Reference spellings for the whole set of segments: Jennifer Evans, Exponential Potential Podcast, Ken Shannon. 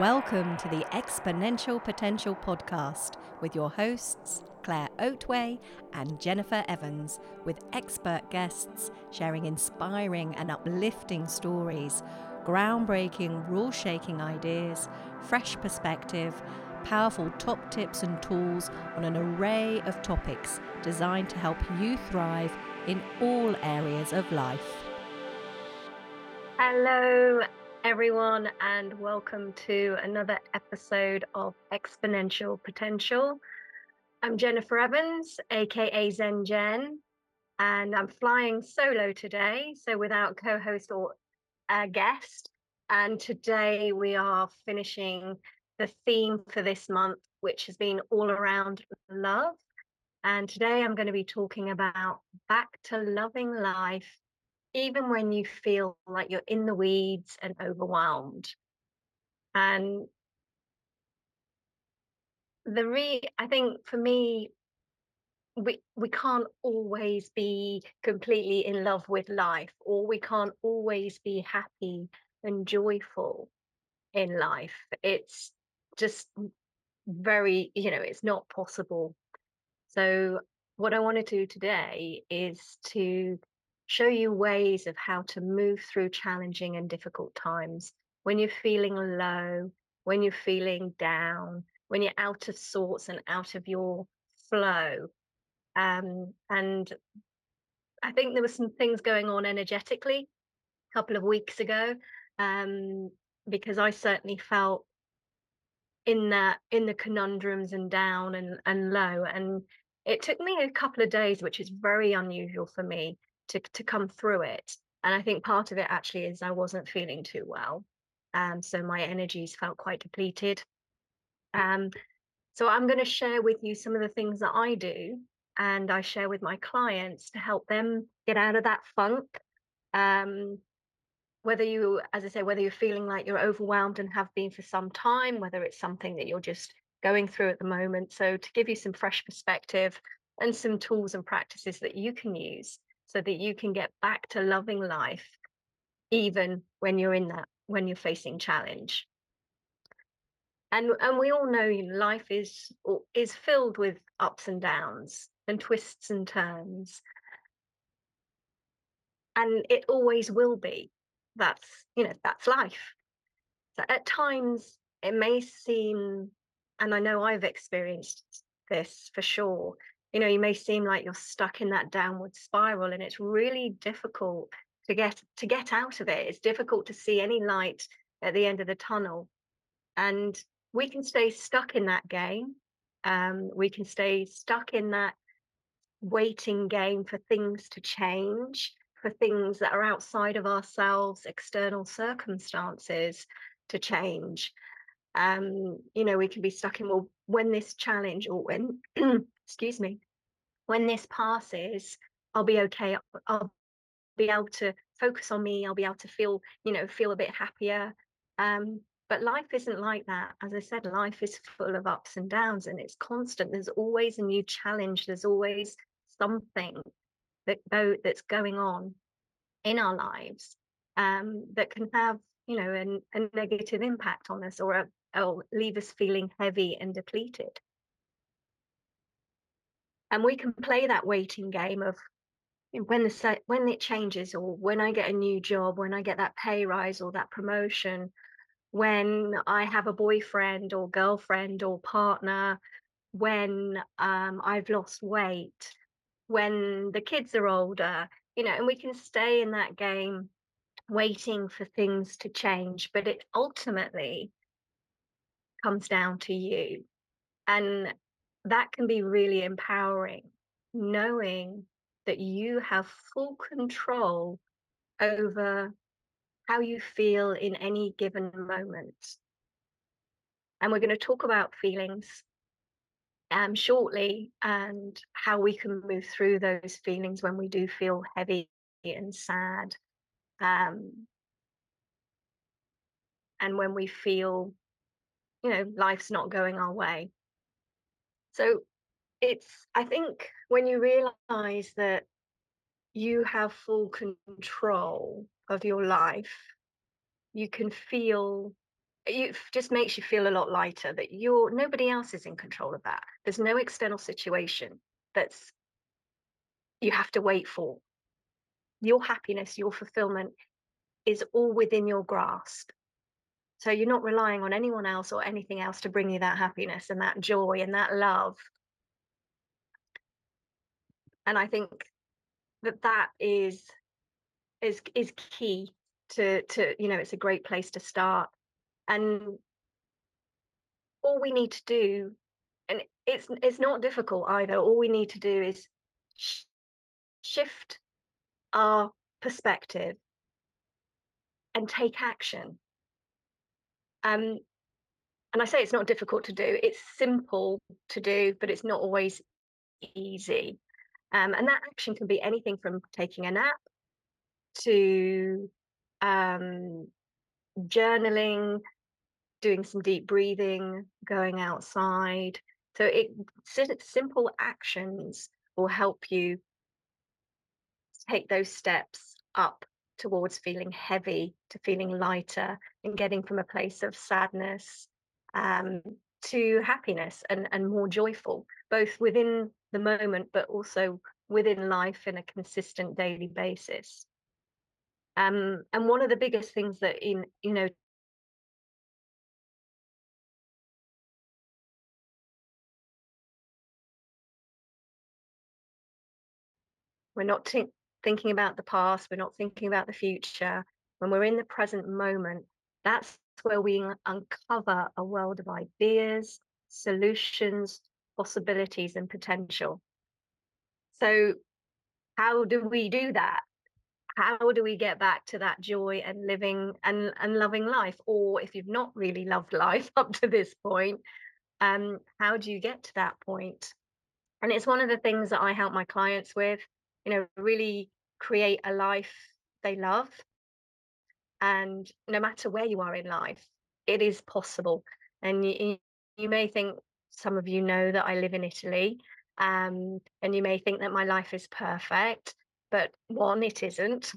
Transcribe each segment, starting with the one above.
Welcome to the Exponential Potential Podcast with your hosts, Claire Oatway and Jennifer Evans, with expert guests sharing inspiring and uplifting stories, groundbreaking, rule-shaking ideas, fresh perspective, powerful top tips and tools on an array of topics designed to help you thrive in all areas of life. Hello, everyone, and welcome to another episode of Exponential Potential. I'm Jennifer Evans, aka ZenJen, and I'm flying solo today, so without co-host or guest. And today we are finishing the theme for this month, which has been all around love. And today I'm going to be talking about back to loving life, even when you feel like you're in the weeds and overwhelmed. And I think for me, we can't always be completely in love with life, or we can't always be happy and joyful in life. It's just very, it's not possible. So what I want to do today is to show you ways of how to move through challenging and difficult times when you're feeling low, when you're feeling down, when you're out of sorts and out of your flow. And I think there were some things going on energetically a couple of weeks ago, because I certainly felt in the conundrums and down and low. And it took me a couple of days, which is very unusual for me, to come through it. And I think part of it actually is I wasn't feeling too well. So my energies felt quite depleted. So I'm going to share with you some of the things that I do and I share with my clients to help them get out of that funk. Whether you're feeling like you're overwhelmed and have been for some time, whether it's something that you're just going through at the moment. So to give you some fresh perspective and some tools and practices that you can use so that you can get back to loving life, even when you're when you're facing challenge. And we all know life is filled with ups and downs and twists and turns. And it always will be. That's life. So at times it may seem, and I know I've experienced this for sure, you may seem like you're stuck in that downward spiral, and it's really difficult to get out of it. It's difficult to see any light at the end of the tunnel. And we can stay stuck in that game. We can stay stuck in that waiting game for things to change, for things that are outside of ourselves, external circumstances to change. We can be stuck in, well, when this challenge or when, excuse me, when this passes, I'll be okay. I'll be able to focus on me. I'll be able to feel a bit happier. But life isn't like that. As I said, life is full of ups and downs, and it's constant. There's always a new challenge. There's always something that's going on in our lives that can have, a negative impact on us, or leave us feeling heavy and depleted. And we can play that waiting game of when it changes, or when I get a new job, when I get that pay rise or that promotion, when I have a boyfriend or girlfriend or partner, when I've lost weight, when the kids are older, and we can stay in that game waiting for things to change, but it ultimately comes down to you. And that can be really empowering, knowing that you have full control over how you feel in any given moment. And we're going to talk about feelings shortly, and how we can move through those feelings when we do feel heavy and sad, and when we feel life's not going our way. So I think when you realize that you have full control of your life, you can feel it just makes you feel a lot lighter, that you're, nobody else is in control of that. There's no external situation that's, you have to wait for. Your happiness, your fulfillment is all within your grasp. So you're not relying on anyone else or anything else to bring you that happiness and that joy and that love. And I think that that is key to, you know, it's a great place to start. And all we need to do, and it's not difficult either, all we need to do is shift our perspective and take action. And I say it's not difficult to do, it's simple to do, but it's not always easy. And that action can be anything from taking a nap to journaling, doing some deep breathing, going outside. So simple actions will help you take those steps up towards feeling heavy to feeling lighter, and getting from a place of sadness to happiness and more joyful, both within the moment, but also within life in a consistent daily basis. And one of the biggest things that we're not thinking about the past, we're not thinking about the future. When we're in the present moment, that's where we uncover a world of ideas, solutions, possibilities, and potential. So how do we do that? How do we get back to that joy and living and loving life? Or if you've not really loved life up to this point, how do you get to that point? And it's one of the things that I help my clients with, you know, really create a life they love. And no matter where you are in life, it is possible. And you may think, some of you know that I live in Italy, and you may think that my life is perfect. But one, it isn't.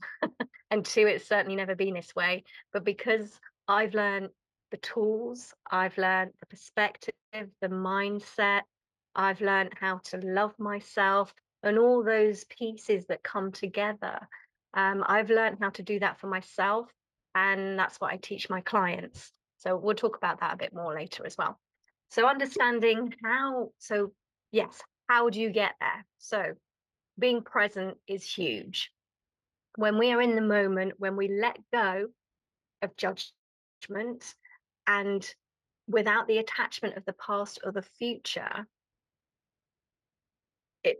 And two, it's certainly never been this way. But because I've learned the tools, I've learned the perspective, the mindset, I've learned how to love myself and all those pieces that come together. I've learned how to do that for myself. And that's what I teach my clients. So we'll talk about that a bit more later as well. So understanding how, so yes, how do you get there? So being present is huge. When we are in the moment, when we let go of judgment and without the attachment of the past or the future,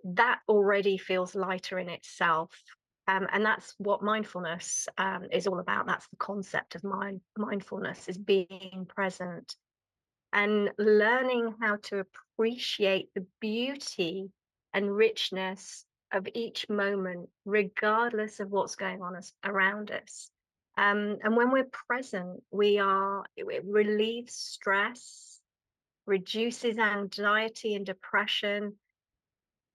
that already feels lighter in itself. And that's what mindfulness is all about. That's the concept of mindfulness, is being present and learning how to appreciate the beauty and richness of each moment, regardless of what's going on around us. And when we're present, it relieves stress, reduces anxiety and depression,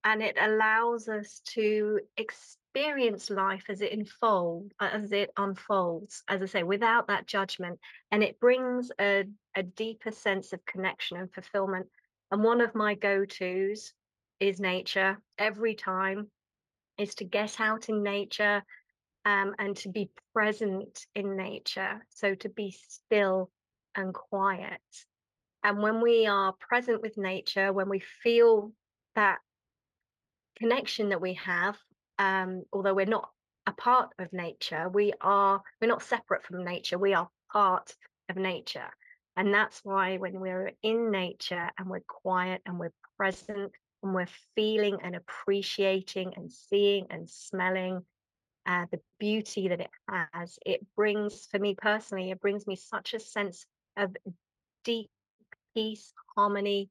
and it allows us to experience life as it unfolds, as I say, without that judgment. And it brings a deeper sense of connection and fulfillment. And one of my go-tos is nature. Every time is to get out in nature and to be present in nature. So to be still and quiet. And when we are present with nature, when we feel that connection that we have, although we're not a part of nature, we're not separate from nature, we are part of nature. And that's why when we're in nature and we're quiet and we're present and we're feeling and appreciating and seeing and smelling the beauty that it has, it brings, for me personally, it brings me such a sense of deep peace, harmony,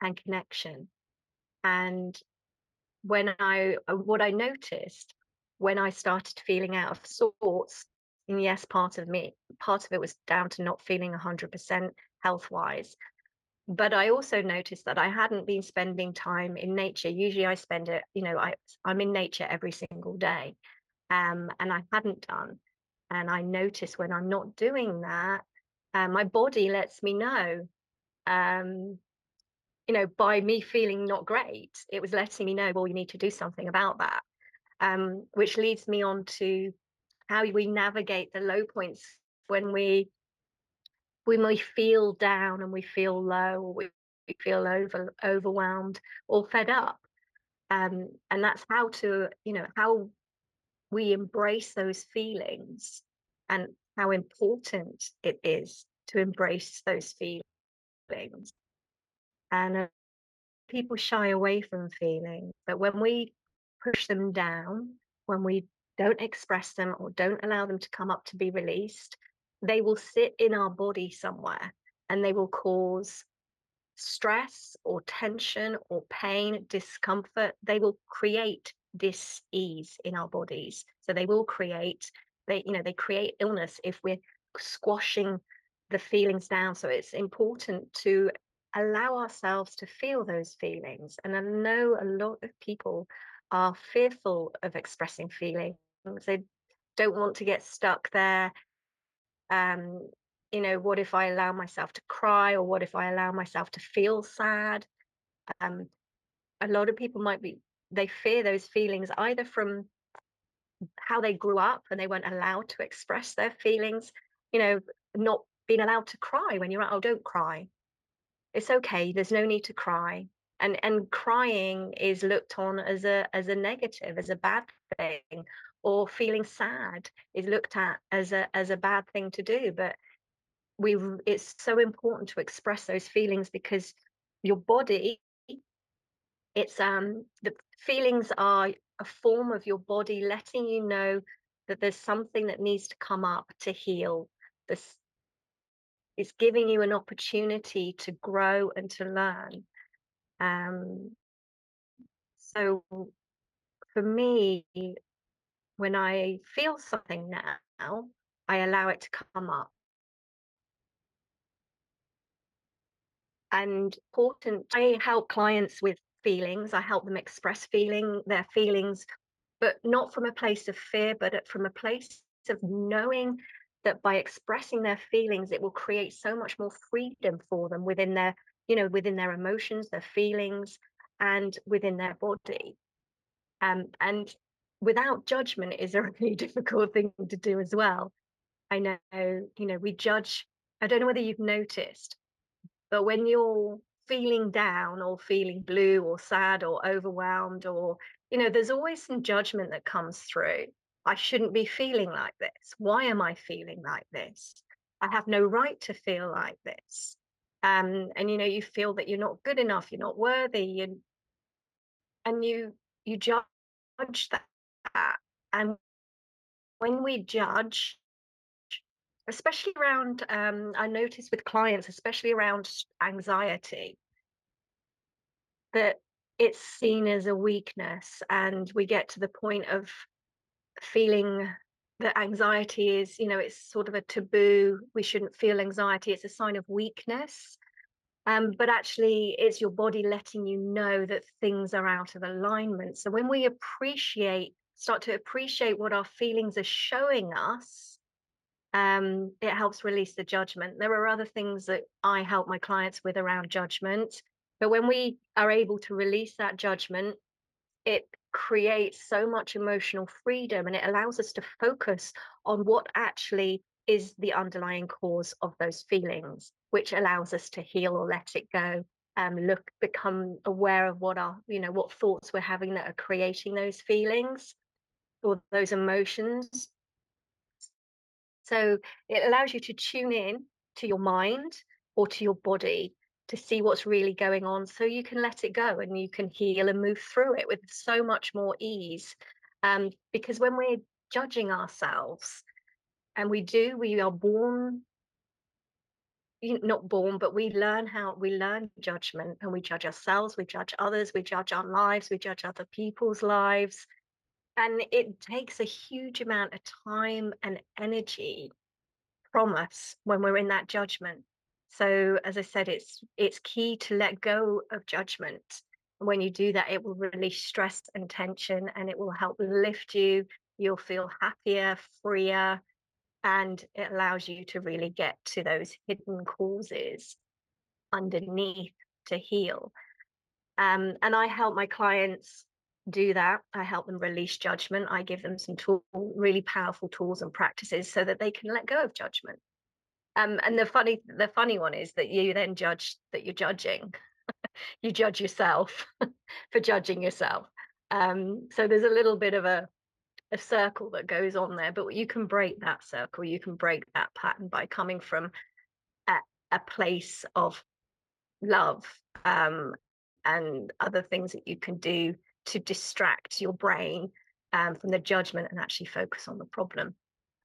and connection. And what I noticed when I started feeling out of sorts, and yes, part of it was down to not feeling 100% health-wise, but I also noticed that I hadn't been spending time in nature. Usually I spend it, you know, I'm in nature every single day, and I hadn't done. And I noticed when I'm not doing that, My body lets me know, by me feeling not great, it was letting me know, well, you need to do something about that, which leads me on to how we navigate the low points when we feel down and we feel low, or we feel overwhelmed or fed up. And that's how to, how we embrace those feelings and how important it is to embrace those feelings. And people shy away from feelings, but when we push them down, when we don't express them or don't allow them to come up to be released, they will sit in our body somewhere and they will cause stress or tension or pain, discomfort. They will create dis-ease in our bodies. So they will create, they create illness if we're squashing the feelings down. So it's important to allow ourselves to feel those feelings. And I know a lot of people are fearful of expressing feelings. They don't want to get stuck there. What if I allow myself to cry, or what if I allow myself to feel sad? A lot of people they fear those feelings either from how they grew up and they weren't allowed to express their feelings, not being allowed to cry when you're out, oh, don't cry. It's okay, there's no need to cry. And crying is looked on as a negative, as a bad thing, or feeling sad is looked at as a bad thing to do. But it's so important to express those feelings, because your body, the feelings are a form of your body letting you know that there's something that needs to come up to heal. It's giving you an opportunity to grow and to learn. So for me, when I feel something now, I allow it to come up. And important, I help clients with feelings. I help them express their feelings, but not from a place of fear, but from a place of knowing that by expressing their feelings, it will create so much more freedom for them within their within their emotions, their feelings, and within their body. And without judgment is a really difficult thing to do as well. I know, we judge. I don't know whether you've noticed, but when you're feeling down or feeling blue or sad or overwhelmed, or, there's always some judgment that comes through. I shouldn't be feeling like this. Why am I feeling like this? I have no right to feel like this. And you feel that you're not good enough, you're not worthy, and you judge that. And when we judge, especially around, I notice with clients, especially around anxiety, that it's seen as a weakness, and we get to the point of feeling that anxiety is, it's sort of a taboo. We shouldn't feel anxiety. It's a sign of weakness. But actually, it's your body letting you know that things are out of alignment. So when we start to appreciate what our feelings are showing us, it helps release the judgment. There are other things that I help my clients with around judgment. But when we are able to release that judgment, it creates so much emotional freedom, and it allows us to focus on what actually is the underlying cause of those feelings, which allows us to heal or let it go, become aware of what thoughts we're having that are creating those feelings or those emotions. So it allows you to tune in to your mind or to your body to see what's really going on, so you can let it go and you can heal and move through it with so much more ease. Because when we're judging ourselves, and we are born, not born, but we learn judgment, and we judge ourselves, we judge others, we judge our lives, we judge other people's lives. And it takes a huge amount of time and energy from us when we're in that judgment. So, as I said, it's key to let go of judgment. When you do that, it will release stress and tension, and it will help lift you. You'll feel happier, freer, And it allows you to really get to those hidden causes underneath to heal. And I help my clients do that. I help them release judgment. I give them some really powerful tools and practices so that they can let go of judgment. And the funny one is that you then judge that you're judging. You judge yourself for judging yourself. So there's a little bit of a circle that goes on there, but you can break that circle. You can break that pattern by coming from a place of love, and other things that you can do to distract your brain from the judgment and actually focus on the problem.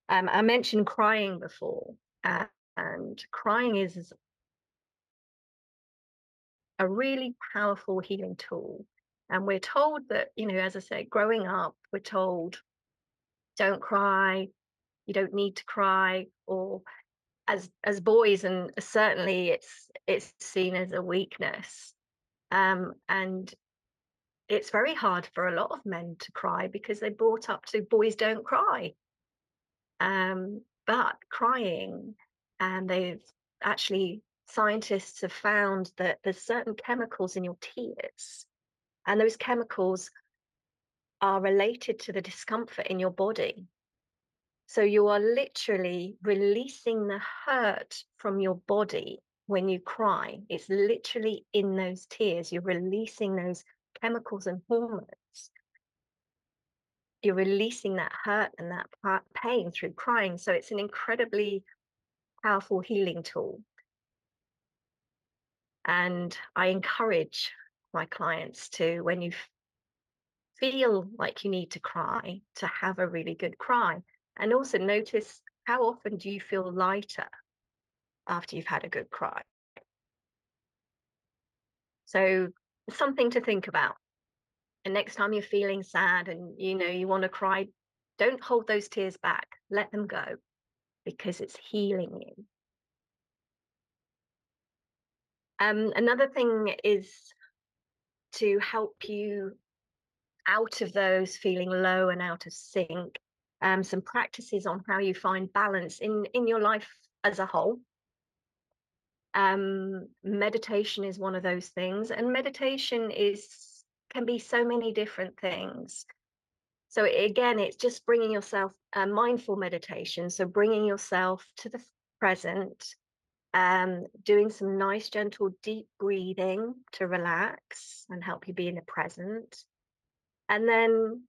I mentioned crying before, and crying is a really powerful healing tool. And we're told that, you know, as I say, growing up, we're told, don't cry, you don't need to cry, or as boys, and certainly it's seen as a weakness. And it's very hard for a lot of men to cry because they're brought up to boys don't cry. But crying, and they've actually, scientists have found that there's certain chemicals in your tears, and those chemicals are related to the discomfort in your body. So you are literally releasing the hurt from your body when you cry. It's literally in those tears. You're releasing those chemicals and hormones. You're releasing that hurt and that pain through crying. So it's an incredibly powerful healing tool. And I encourage my clients to, when you feel like you need to cry, to have a really good cry. And also notice, how often do you feel lighter after you've had a good cry? So something to think about. And next time you're feeling sad and you know you want to cry, don't hold those tears back. Let them go, because it's healing you. Another thing is to help you out of those feeling low and out of sync. Some practices on how you find balance in your life as a whole. Meditation is one of those things, and meditation can be so many different things. So again, it's just bringing yourself a mindful meditation. So bringing yourself to the present, doing some nice, gentle, deep breathing to relax and help you be in the present. And then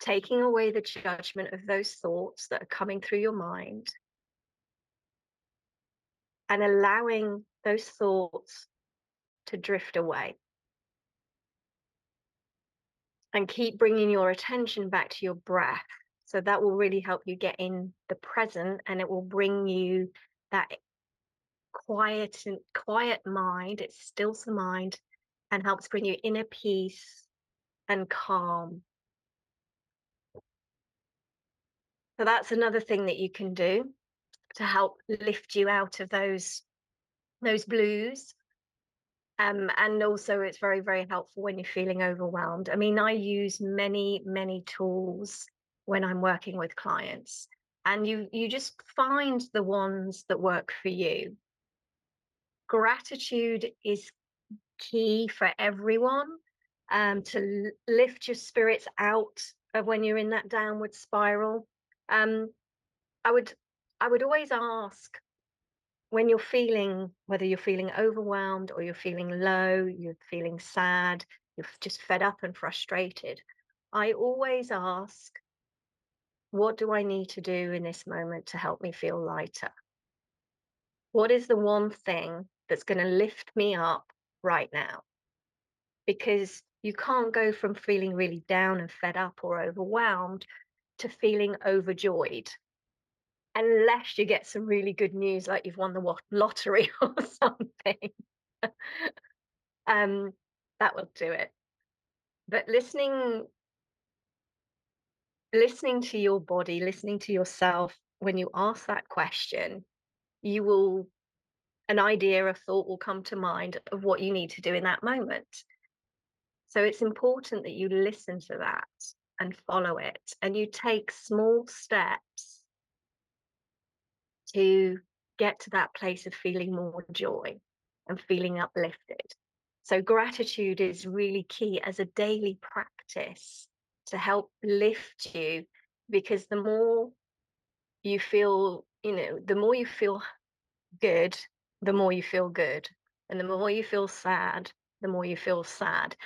taking away the judgment of those thoughts that are coming through your mind, and allowing those thoughts to drift away. And keep bringing your attention back to your breath. So that will really help you get in the present, and it will bring you that quiet mind. It stills the mind and helps bring you inner peace and calm. So that's another thing that you can do to help lift you out of those blues. And also it's very, very helpful when you're feeling overwhelmed. I mean, I use many, many tools when I'm working with clients, and you just find the ones that work for you. Gratitude is key for everyone, to lift your spirits out of when you're in that downward spiral. I would always ask, when you're feeling, whether you're feeling overwhelmed or you're feeling low, you're feeling sad, you're just fed up and frustrated, I always ask, what do I need to do in this moment to help me feel lighter? What is the one thing that's going to lift me up right now? Because you can't go from feeling really down and fed up or overwhelmed to feeling overjoyed, unless you get some really good news, like you've won the lottery or something. That will do it. But listening to your body, listening to yourself, when you ask that question, an idea, a thought will come to mind of what you need to do in that moment. So it's important that you listen to that and follow it. And you take small steps to get to that place of feeling more joy and feeling uplifted. So gratitude is really key as a daily practice to help lift you, because the more you feel, the more you feel good, the more you feel good. And the more you feel sad, the more you feel sad,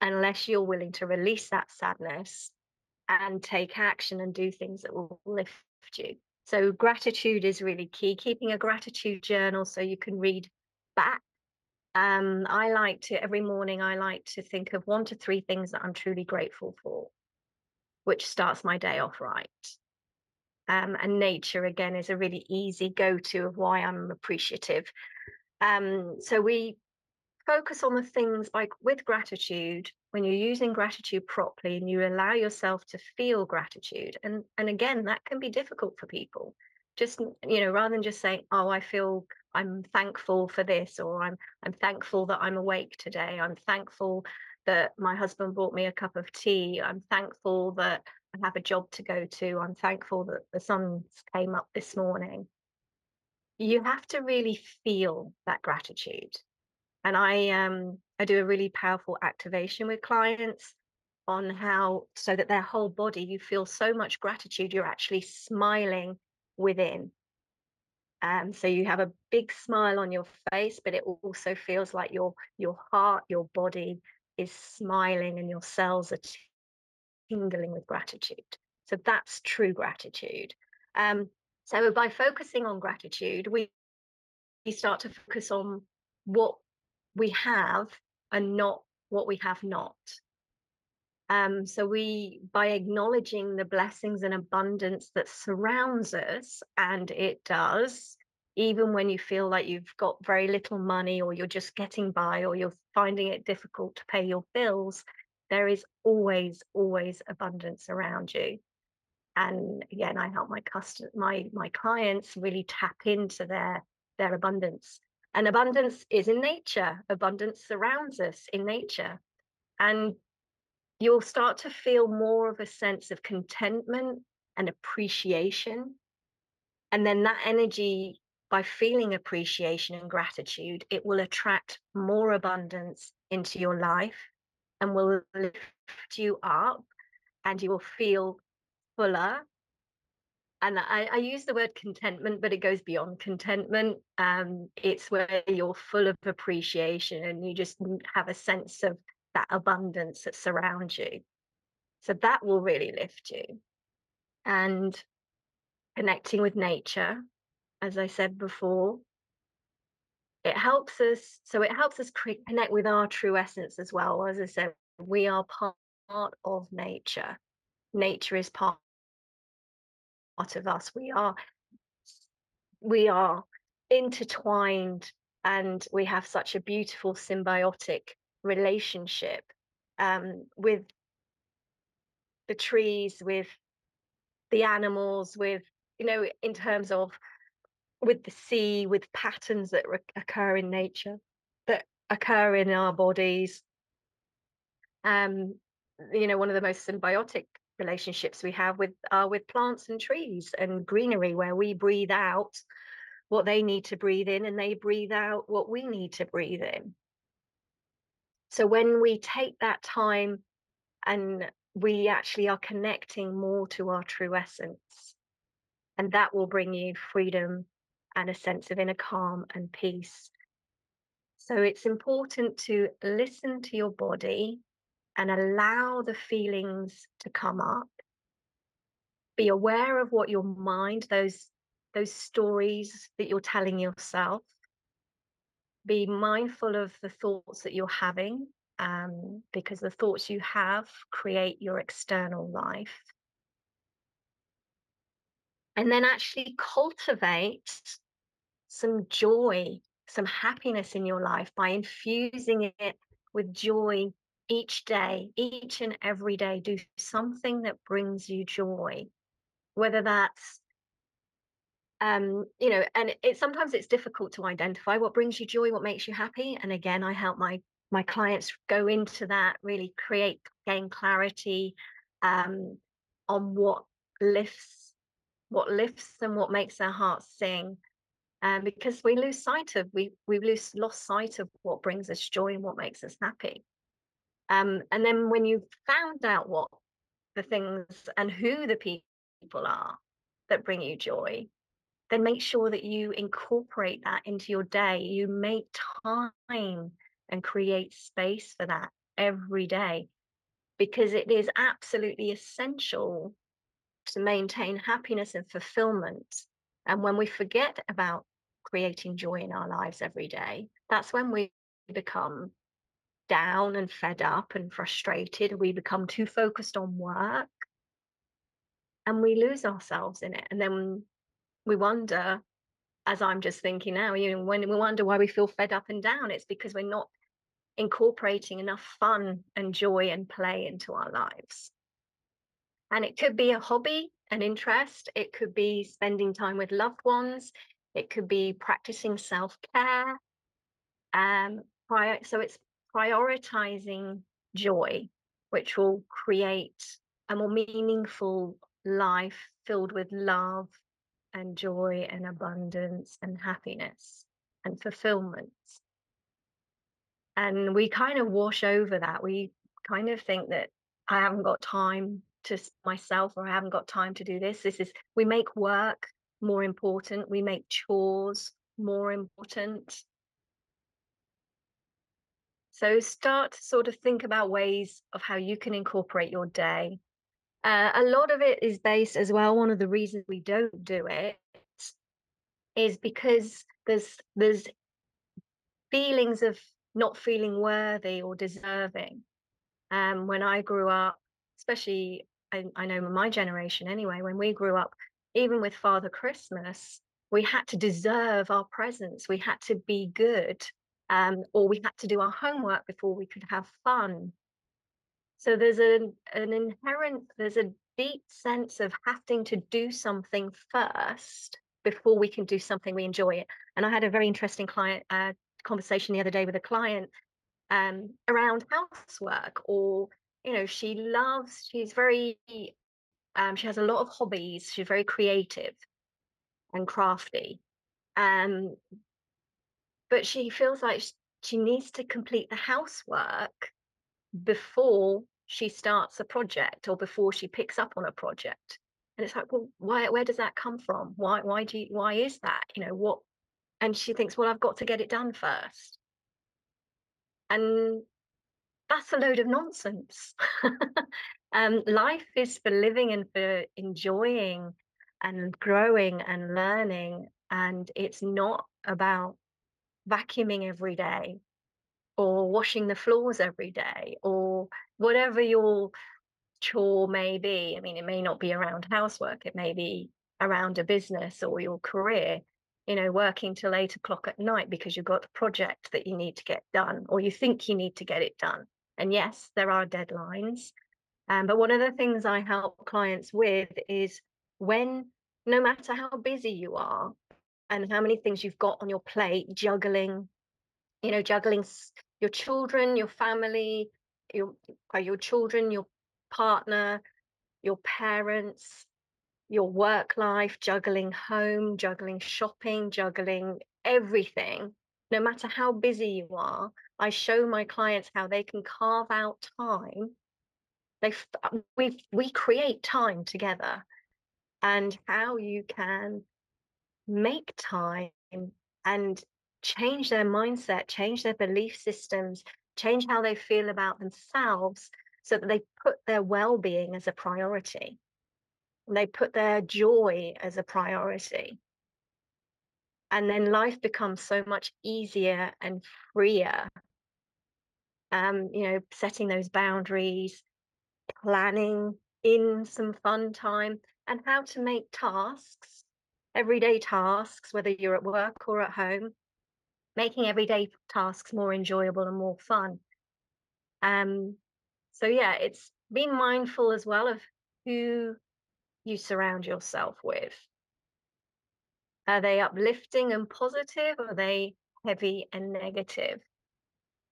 unless you're willing to release that sadness and take action and do things that will lift you. So gratitude is really key, keeping a gratitude journal so you can read back. I like to, every morning, I like to think of 1 to 3 things that I'm truly grateful for, which starts my day off right. And nature, again, is a really easy go-to of why I'm appreciative. So we focus on the things with gratitude. When you're using gratitude properly and you allow yourself to feel gratitude, and again, that can be difficult for people. Just, rather than just saying, oh, I'm thankful for this, or I'm thankful that I'm awake today. I'm thankful that my husband brought me a cup of tea. I'm thankful that I have a job to go to. I'm thankful that the sun came up this morning. You have to really feel that gratitude. And I do a really powerful activation with clients on how, so that their whole body, you feel so much gratitude, you're actually smiling within. So you have a big smile on your face, but it also feels like your heart, your body is smiling, and your cells are tingling with gratitude. So that's true gratitude. So by focusing on gratitude, we start to focus on what we have and not what we have not. So by acknowledging the blessings and abundance that surrounds us, and it does, even when you feel like you've got very little money, or you're just getting by, or you're finding it difficult to pay your bills, there is always, always abundance around you. And again, I help my clients really tap into their abundance. And abundance is in nature. Abundance surrounds us in nature. And you'll start to feel more of a sense of contentment and appreciation. And then that energy, by feeling appreciation and gratitude, it will attract more abundance into your life and will lift you up, and you will feel fuller. And I use the word contentment, but it goes beyond contentment. It's where you're full of appreciation and you just have a sense of that abundance that surrounds you. So that will really lift you. And connecting with nature, as I said before, it helps us connect with our true essence as well. As I said, we are part of nature. Nature is part of us. We are intertwined, and we have such a beautiful symbiotic relationship with the trees, with the animals, with in terms of with the sea, with patterns that occur in nature, that occur in our bodies. One of the most symbiotic relationships we have with plants and trees and greenery, where we breathe out what they need to breathe in, and they breathe out what we need to breathe in. So when we take that time and we actually are connecting more to our true essence, and that will bring you freedom and a sense of inner calm and peace. So it's important to listen to your body and allow the feelings to come up. Be aware of what your mind, those stories that you're telling yourself. Be mindful of the thoughts that you're having, because the thoughts you have create your external life. And then actually cultivate some joy, some happiness in your life by infusing it with joy each day, each and every day. Do something that brings you joy, whether that's, and sometimes it's difficult to identify what brings you joy, what makes you happy. And again, I help my clients go into that, really gain clarity on what lifts and what makes our hearts sing. Because we lose sight of, we lost sight of what brings us joy and what makes us happy. And then when you've found out what the things and who the people are that bring you joy, then make sure that you incorporate that into your day. You make time and create space for that every day, because it is absolutely essential to maintain happiness and fulfillment. And when we forget about creating joy in our lives every day, that's when we become down and fed up and frustrated. We become too focused on work and we lose ourselves in it. And then we wonder, as I'm just thinking now, you know, when we wonder why we feel fed up and down, it's because we're not incorporating enough fun and joy and play into our lives. And it could be a hobby, an interest. It could be spending time with loved ones. It could be practicing self-care. So it's prioritizing joy, which will create a more meaningful life filled with love and joy and abundance and happiness and fulfillment. And we kind of wash over that. We kind of think that I haven't got time to myself, or I haven't got time to do this. We make work more important. We make chores more important. So start to sort of think about ways of how you can incorporate your day. A lot of it is based as well. One of the reasons we don't do it is because there's feelings of not feeling worthy or deserving. When I grew up, especially I know my generation anyway, when we grew up, even with Father Christmas, we had to deserve our presents. We had to be good, or we had to do our homework before we could have fun. So there's a deep sense of having to do something first before we can do something we enjoy. And I had a very interesting conversation the other day with a client around housework, or, you know, she has a lot of hobbies. She's very creative and crafty. But she feels like she needs to complete the housework before she starts a project or before she picks up on a project. And it's like, well, why? Where does that come from? Why is that? You know what? And she thinks, well, I've got to get it done first. And that's a load of nonsense. Life is for living and for enjoying and growing and learning. And it's not about vacuuming every day or washing the floors every day or whatever your chore may be. I mean, it may not be around housework. It may be around a business or your career, you know, working till 8:00 at night because you've got a project that you need to get done, or you think you need to get it done. And yes, there are deadlines. But one of the things I help clients with is no matter how busy you are and how many things you've got on your plate, juggling your children, your family, your children, your partner, your parents, your work life, juggling home, juggling shopping, juggling everything. No matter how busy you are, I show my clients how they can carve out time. We create time together, and how you can make time and change their mindset, change their belief systems, change how they feel about themselves, so that they put their well-being as a priority. They put their joy as a priority. And then life becomes so much easier and freer. Setting those boundaries, planning in some fun time, and how to make tasks, everyday tasks, whether you're at work or at home, making everyday tasks more enjoyable and more fun. It's being mindful as well of who you surround yourself with. Are they uplifting and positive, or are they heavy and negative?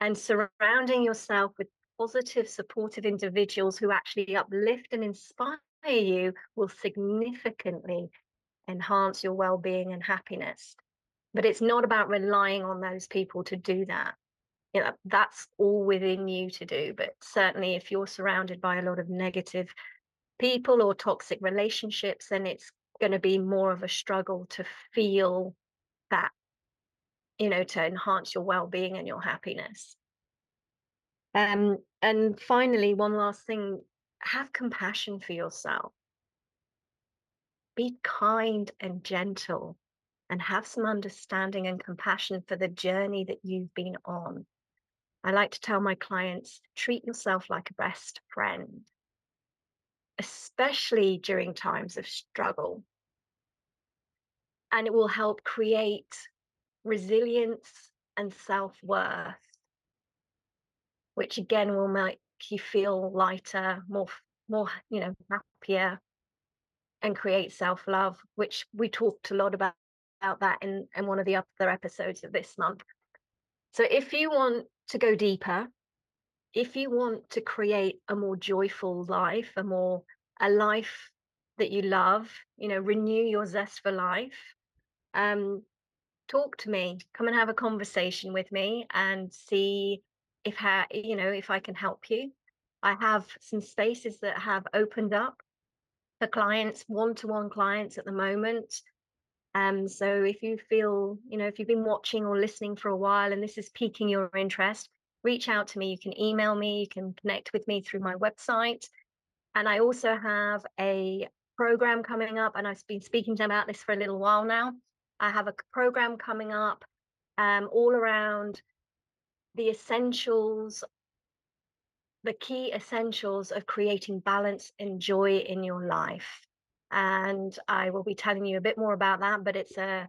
And surrounding yourself with positive, supportive individuals who actually uplift and inspire you will significantly enhance your well-being and happiness. But it's not about relying on those people to do that. You know, that's all within you to do. But certainly if you're surrounded by a lot of negative people or toxic relationships, then it's going to be more of a struggle to feel that, you know, to enhance your well-being and your happiness. And finally, one last thing, have compassion for yourself. Be kind and gentle and have some understanding and compassion for the journey that you've been on. I like to tell my clients, treat yourself like a best friend, especially during times of struggle. And it will help create resilience and self-worth, which again will make you feel lighter, more, you know, happier, and create self-love, which we talked a lot about that in one of the other episodes of this month. So if you want to go deeper, if you want to create a more joyful life, a life that you love, you know, renew your zest for life, talk to me, come and have a conversation with me and see if I can help you. I have some spaces that have opened up for clients, one-to-one clients at the moment. So if you feel, you know, if you've been watching or listening for a while and this is piquing your interest, reach out to me. You can email me, you can connect with me through my website. And I also have a program coming up, and I've been speaking to them about this for a little while now. I have a program coming up all around the essentials, the key essentials of creating balance and joy in your life. And I will be telling you a bit more about that, but it's a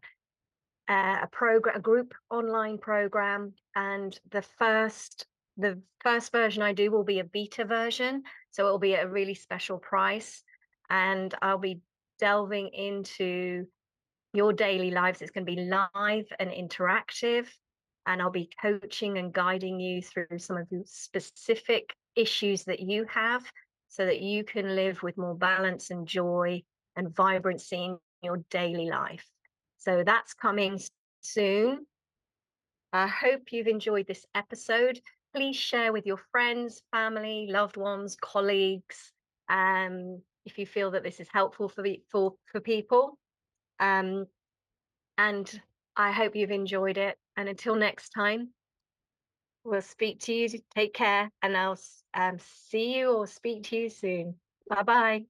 group online program. And the first version I do will be a beta version. So it will be at a really special price. And I'll be delving into your daily lives. It's going to be live and interactive. And I'll be coaching and guiding you through some of the specific issues that you have so that you can live with more balance and joy and vibrancy in your daily life. So that's coming soon. I hope you've enjoyed this episode. Please share with your friends, family, loved ones, colleagues, if you feel that this is helpful for people. And I hope you've enjoyed it. And until next time, we'll speak to you. Take care, and I'll see you or speak to you soon. Bye-bye.